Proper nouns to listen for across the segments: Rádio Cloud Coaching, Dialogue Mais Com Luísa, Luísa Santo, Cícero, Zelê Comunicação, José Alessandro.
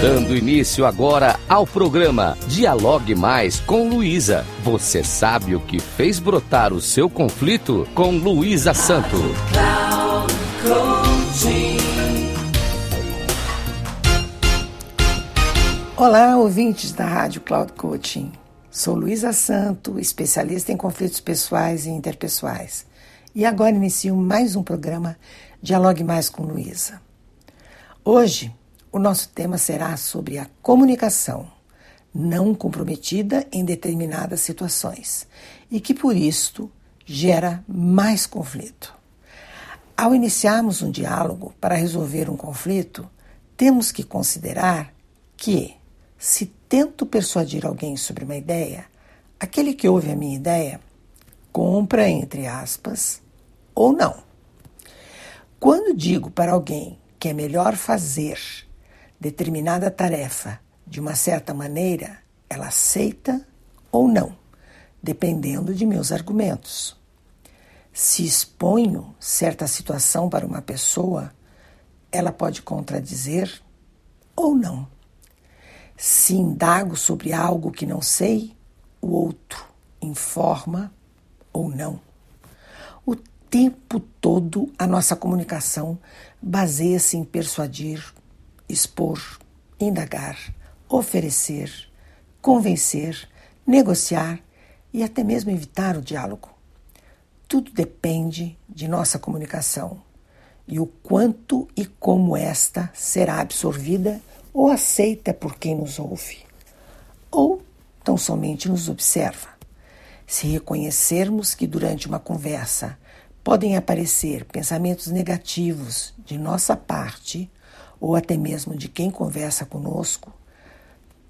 Dando início agora ao programa Dialogue Mais com Luísa. Você sabe o que fez brotar o seu conflito? Com Luísa Santo. Olá, ouvintes da Rádio Cloud Coaching. Sou Luísa Santo, especialista em conflitos pessoais e interpessoais. E agora inicio mais um programa Dialogue Mais com Luísa. Hoje, o nosso tema será sobre a comunicação não comprometida em determinadas situações e que, por isso, gera mais conflito. Ao iniciarmos um diálogo para resolver um conflito, temos que considerar que, se tento persuadir alguém sobre uma ideia, aquele que ouve a minha ideia compra, entre aspas, ou não. Quando digo para alguém que é melhor fazer determinada tarefa de uma certa maneira, ela aceita ou não, dependendo de meus argumentos. Se exponho certa situação para uma pessoa, ela pode contradizer ou não. Se indago sobre algo que não sei, o outro informa ou não. O tempo todo a nossa comunicação baseia-se em persuadir, expor, indagar, oferecer, convencer, negociar e até mesmo evitar o diálogo. Tudo depende de nossa comunicação e o quanto e como esta será absorvida ou aceita por quem nos ouve, ou tão somente nos observa. Se reconhecermos que durante uma conversa podem aparecer pensamentos negativos de nossa parte, ou até mesmo de quem conversa conosco,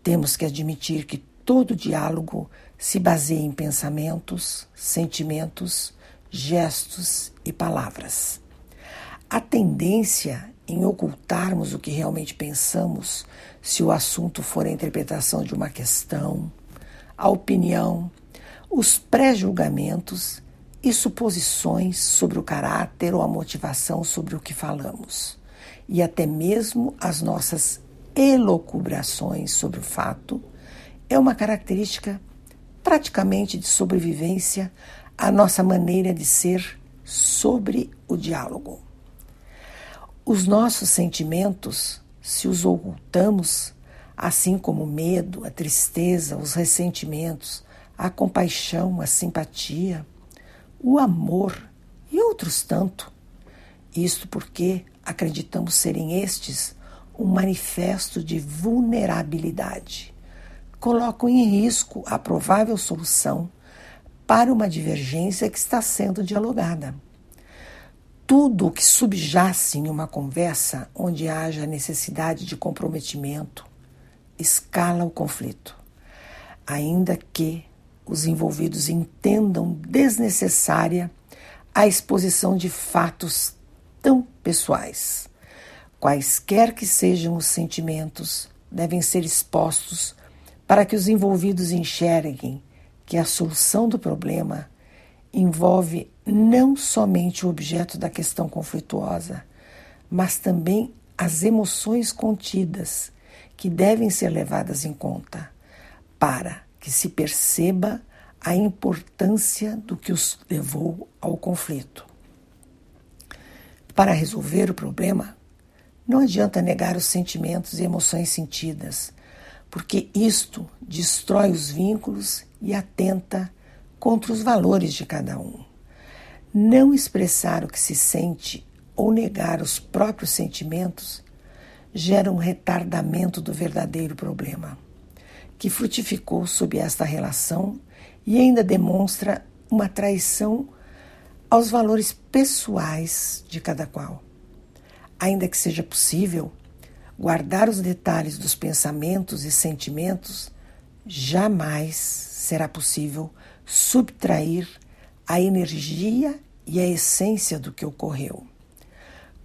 temos que admitir que todo diálogo se baseia em pensamentos, sentimentos, gestos e palavras. A tendência em ocultarmos o que realmente pensamos, se o assunto for a interpretação de uma questão, a opinião, os pré-julgamentos e suposições sobre o caráter ou a motivação sobre o que falamos, e até mesmo as nossas elucubrações sobre o fato, é uma característica praticamente de sobrevivência à nossa maneira de ser sobre o diálogo. Os nossos sentimentos, se os ocultamos, assim como o medo, a tristeza, os ressentimentos, a compaixão, a simpatia, o amor e outros tanto. Isto porque acreditamos serem estes um manifesto de vulnerabilidade. Colocam em risco a provável solução para uma divergência que está sendo dialogada. Tudo o que subjace em uma conversa onde haja necessidade de comprometimento escala o conflito, ainda que os envolvidos entendam desnecessária a exposição de fatos tão pessoais. Quaisquer que sejam os sentimentos, devem ser expostos para que os envolvidos enxerguem que a solução do problema envolve não somente o objeto da questão conflituosa, mas também as emoções contidas que devem ser levadas em conta para que se perceba a importância do que os levou ao conflito. Para resolver o problema, não adianta negar os sentimentos e emoções sentidas, porque isto destrói os vínculos e atenta contra os valores de cada um. Não expressar o que se sente ou negar os próprios sentimentos gera um retardamento do verdadeiro problema, que frutificou sob esta relação e ainda demonstra uma traição aos valores pessoais de cada qual. Ainda que seja possível guardar os detalhes dos pensamentos e sentimentos, jamais será possível subtrair a energia e a essência do que ocorreu.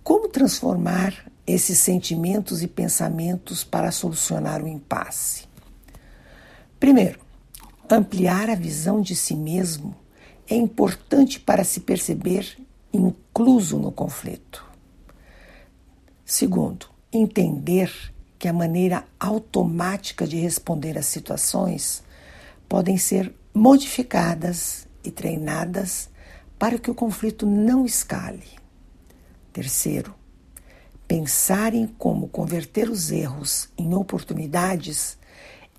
Como transformar esses sentimentos e pensamentos para solucionar o impasse? Primeiro, ampliar a visão de si mesmo é importante para se perceber incluso no conflito. Segundo, entender que a maneira automática de responder às situações podem ser modificadas e treinadas para que o conflito não escale. Terceiro, pensar em como converter os erros em oportunidades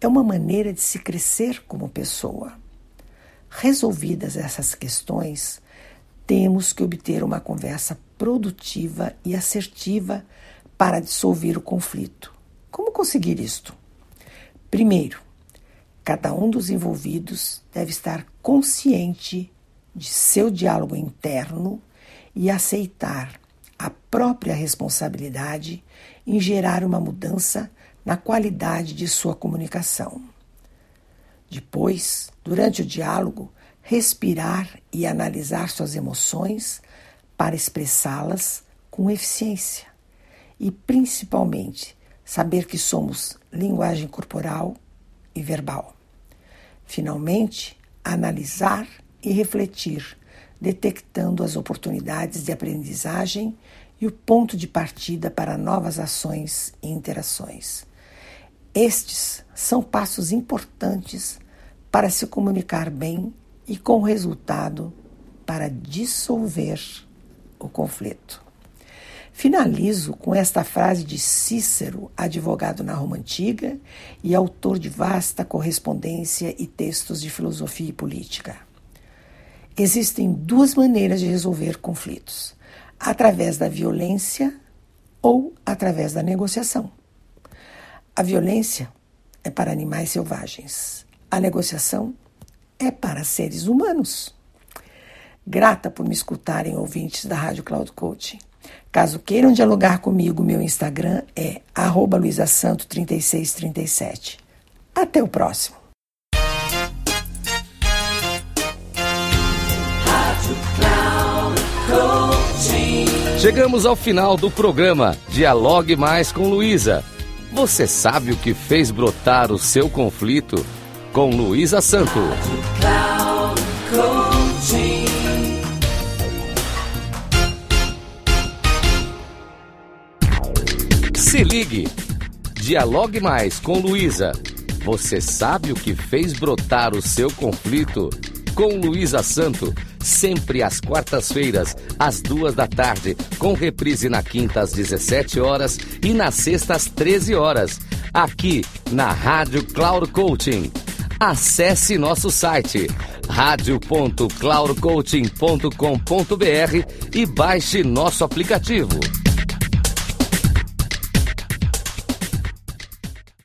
é uma maneira de se crescer como pessoa. Resolvidas essas questões, temos que obter uma conversa produtiva e assertiva para dissolver o conflito. Como conseguir isto? Primeiro, cada um dos envolvidos deve estar consciente de seu diálogo interno e aceitar a própria responsabilidade em gerar uma mudança na qualidade de sua comunicação. Depois, durante o diálogo, respirar e analisar suas emoções para expressá-las com eficiência e, principalmente, saber que somos linguagem corporal e verbal. Finalmente, analisar e refletir, detectando as oportunidades de aprendizagem e o ponto de partida para novas ações e interações. Estes são passos importantes para se comunicar bem e, com resultado, para dissolver o conflito. Finalizo com esta frase de Cícero, advogado na Roma Antiga e autor de vasta correspondência e textos de filosofia e política. Existem duas maneiras de resolver conflitos: através da violência ou através da negociação. A violência é para animais selvagens. A negociação é para seres humanos. Grata por me escutarem, ouvintes da Rádio Cloud Coaching. Caso queiram dialogar comigo, meu Instagram é @luisasanto3637. Até o próximo. Chegamos ao final do programa Dialogue Mais com Luísa. Você sabe o que fez brotar o seu conflito? Com Luísa Santo. Se ligue. Dialogue Mais com Luísa. Você sabe o que fez brotar o seu conflito? Com Luísa Santo. Sempre às quartas-feiras, às 2 da tarde, com reprise na quinta às 17h e na sexta às 13h, aqui na Rádio Cloud Coaching. Acesse nosso site radio.cloudcoaching.com.br e baixe nosso aplicativo.